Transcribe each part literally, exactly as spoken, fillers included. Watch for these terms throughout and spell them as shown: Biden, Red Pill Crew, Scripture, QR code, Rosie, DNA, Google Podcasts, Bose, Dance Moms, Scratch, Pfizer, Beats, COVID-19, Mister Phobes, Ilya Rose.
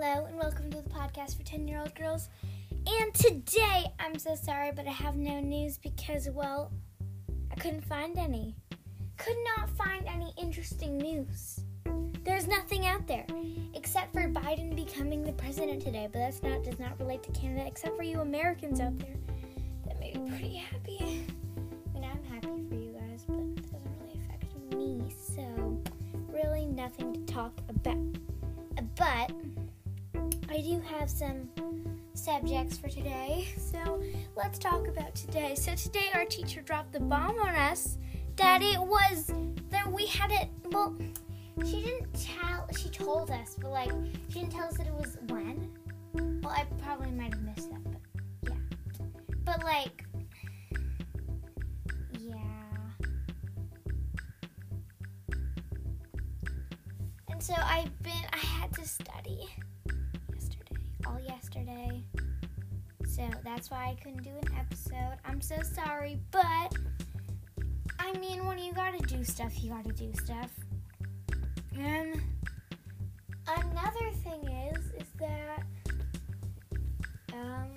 Hello and welcome to the podcast for ten-year-old girls. And today, I'm so sorry, but I have no news because, well, I couldn't find any. Could not find any interesting news. There's nothing out there except for Biden becoming the president today, but that's not does not relate to Canada except for you Americans out there that may be pretty happy. I mean, I'm happy for you guys, but it doesn't really affect me, so really nothing to talk about. But I do have some subjects for today, so let's talk about today. So today our teacher dropped the bomb on us that it was, that we had it, well, she didn't tell, she told us, but like, she didn't tell us that it was when. Well, I probably might have missed that, but yeah. But like, yeah. And so I've been, I had to study. All yesterday, so that's why I couldn't do an episode. I'm so sorry, but I mean, when you gotta do stuff, you gotta do stuff. And another thing is, is that um,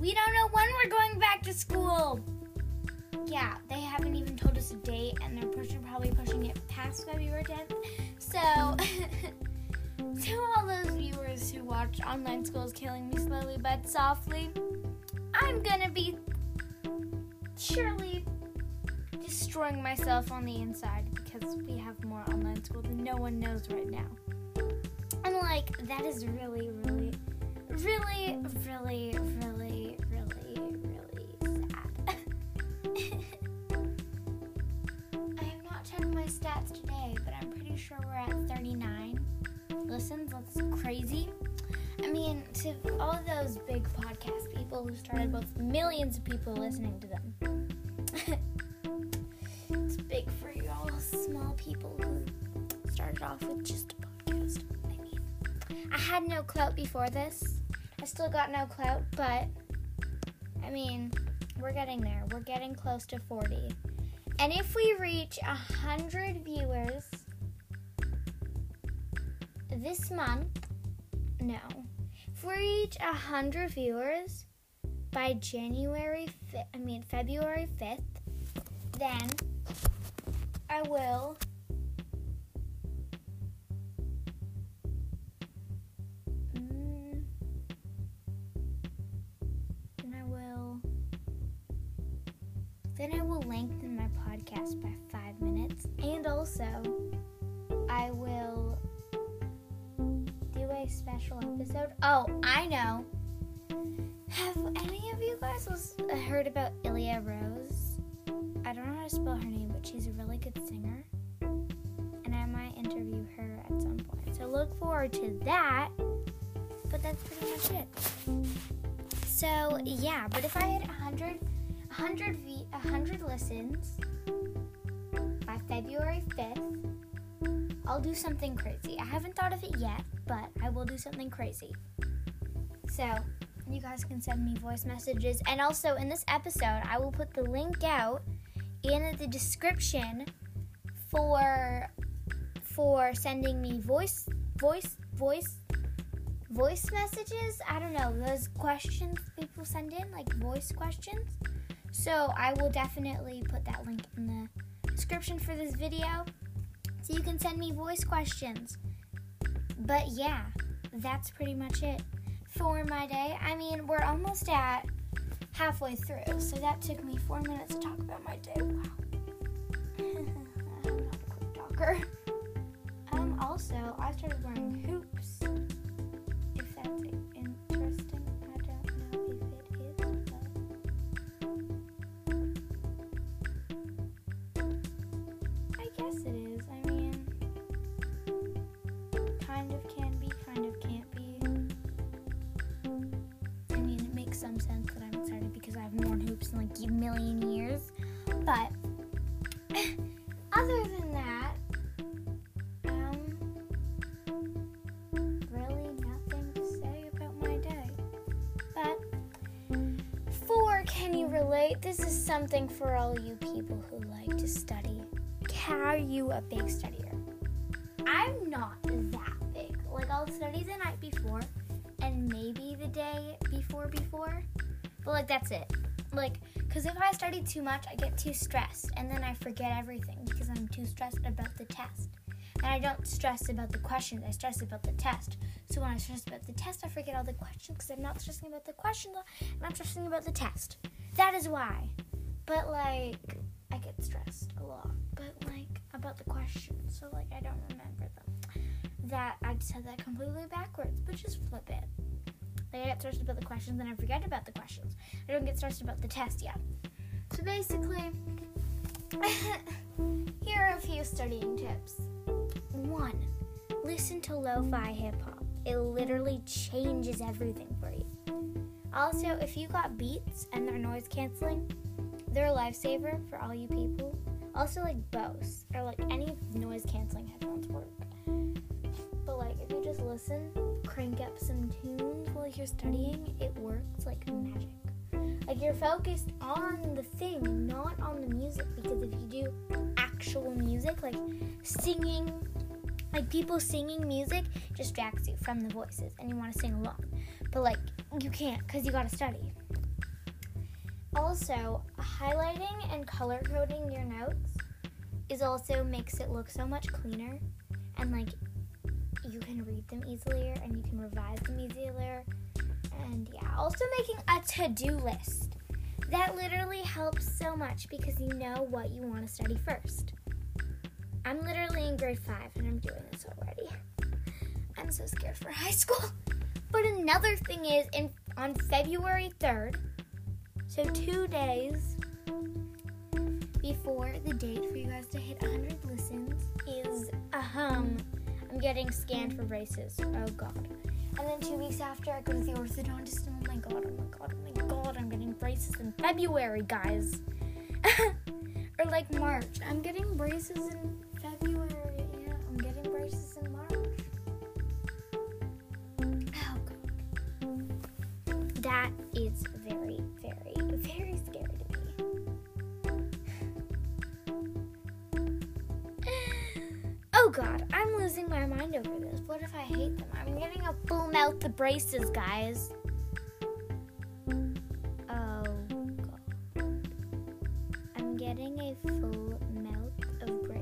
we don't know when we're going back to school. Yeah, they haven't even told us a date, and they're pushing, probably pushing it past February tenth. So, to all those viewers who watch Online School Is Killing Me Slowly But Softly, I'm gonna be surely destroying myself on the inside because we have more online school than no one knows right now. And like, that is really, really, really, really, really, really, really sad. Stats today, but I'm pretty sure we're at thirty-nine listens. That's crazy. I mean, to all those big podcast people who started with millions of people listening to them. It's big for you all small people who started off with just a podcast. I mean, I had no clout before this. I still got no clout, but I mean, we're getting there. We're getting close to forty. And if we reach one hundred viewers this month, no, if we reach one hundred viewers by January, fi- I mean February fifth, then I will Then I will lengthen my podcast by five minutes, and also I will do a special episode. Oh, I know. Have any of you guys heard about Ilya Rose? I don't know how to spell her name, but she's a really good singer, and I might interview her at some point. So look forward to that, but that's pretty much it. So, yeah, but if I had one hundred... one hundred, v- one hundred listens by February fifth, I'll do something crazy. I haven't thought of it yet, but I will do something crazy. So, you guys can send me voice messages. And also, in this episode, I will put the link out in the description for for sending me voice, voice, voice, voice messages. I don't know, those questions people send in, like voice questions. So I will definitely put that link in the description for this video so you can send me voice questions. But yeah, that's pretty much it for my day. I mean, we're almost at halfway through, so that took me four minutes to talk about my day. Wow. I'm not a quick talker. Um, also, I started wearing hoops. If that's it. Some sense that I'm excited because I haven't worn hoops in like a million years, but other than that, um, really nothing to say about my day. But for Can You Relate, this is something for all you people who like to study carry you a big studier. I'm not that big. Like, I'll study the night before and maybe the day before before. But, like, that's it. Like, because if I study too much, I get too stressed. And then I forget everything because I'm too stressed about the test. And I don't stress about the questions. I stress about the test. So when I stress about the test, I forget all the questions because I'm not stressing about the questions. And I'm stressing about the test. That is why. But, like, I get stressed a lot. But, like, about the questions. So, like, I don't remember them. That, I just had that completely backwards. But just flip it. Like, I get stressed about the questions, then I forget about the questions. I don't get stressed about the test yet. So basically, here are a few studying tips. One, listen to lo-fi hip-hop. It literally changes everything for you. Also, if you got Beats and they're noise canceling, they're a lifesaver for all you people. Also, like, Bose or, like, any noise-canceling headphones work. But, like, if you just listen, crank up some tunes while you're studying, it works like magic. Like, you're focused on the thing, not on the music, because if you do actual music, like singing, like people singing music distracts you from the voices, and you want to sing along. But, like, you can't because you got to study. Also, highlighting and color coding your notes is also makes it look so much cleaner, and, like, you can read them easier and you can revise them easier. And yeah, also making a to-do list. That literally helps so much because you know what you want to study first. I'm literally in grade five and I'm doing this already. I'm so scared for high school. But another thing is in on February third, so two days before the date for you guys to hit one hundred listens is a hum. I'm getting scanned for braces. Oh, God. And then two weeks after, I go to the orthodontist, and oh, my God, oh, my God, oh, my God, I'm getting braces in February, guys. Or, like, March. I'm getting braces in February. Yeah, I'm getting braces in March. Oh, God. That is very, very, very scary to me. Oh, God, I'm losing my mind over this. What if I hate them? I'm getting a full mouth of braces, guys. Oh, God. I'm getting a full mouth of braces.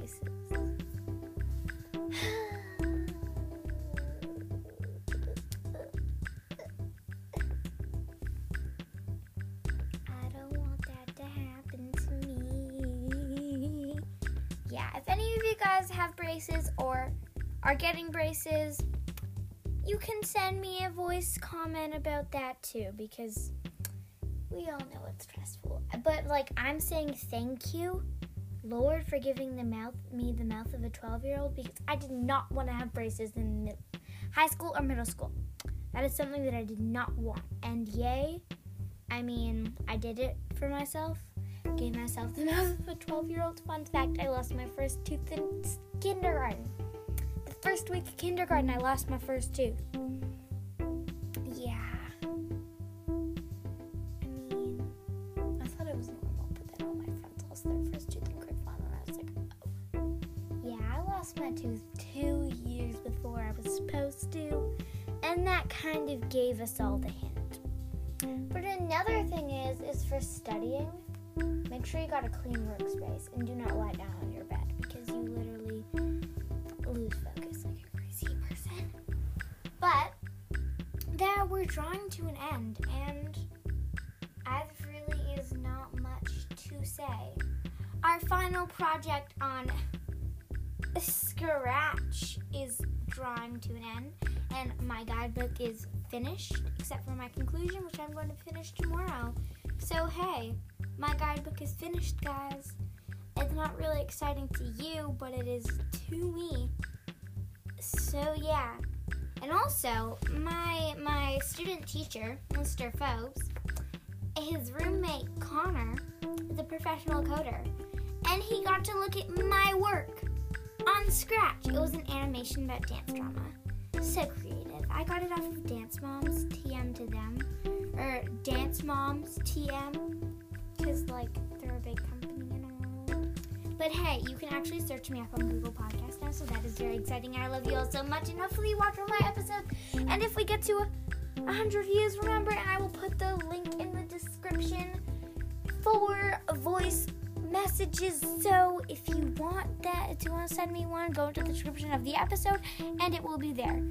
Or are getting braces, you can send me a voice comment about that too, because we all know it's stressful. But, like, I'm saying thank you, Lord, for giving the mouth me the mouth of a twelve-year-old, because I did not want to have braces in middle, high school or middle school. That is something that I did not want. And yay, I mean, I did it for myself. Gave myself the mouth of a twelve-year-old. Fun fact, I lost my first tooth in kindergarten. The first week of kindergarten, I lost my first tooth. Yeah. I mean, I thought it was normal, but then all my friends lost their first tooth in grade one, and I was like, oh. Yeah, I lost my tooth two years before I was supposed to, and that kind of gave us all the hint. But another thing is, is for studying, make sure you got a clean workspace and do not lie down on your bed because you literally lose focus like a crazy person. But there, we're drawing to an end, and as really is not much to say. Our final project on Scratch is drawing to an end, and my guidebook is finished except for my conclusion, which I'm going to finish tomorrow. So hey, my guidebook is finished, guys. It's not really exciting to you, but it is to me. So yeah. And also, my my student teacher, Mister Phobes, his roommate Connor is a professional coder, and he got to look at my work on Scratch. It was an animation about dance drama. So creative. I got it off of Dance Moms, T M to them, or Dance Moms, T M. Because, like, they're a big company and all. But hey, you can actually search me up on Google Podcasts now, so that is very exciting. I love you all so much, and hopefully you watch all my episodes. And if we get to one hundred views, remember, and I will put the link in the description for voice messages. So if you want that, if you want to send me one, go into the description of the episode, and it will be there.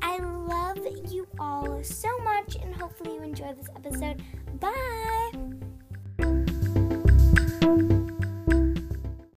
I love you all so much, and hopefully you enjoy this episode. Bye!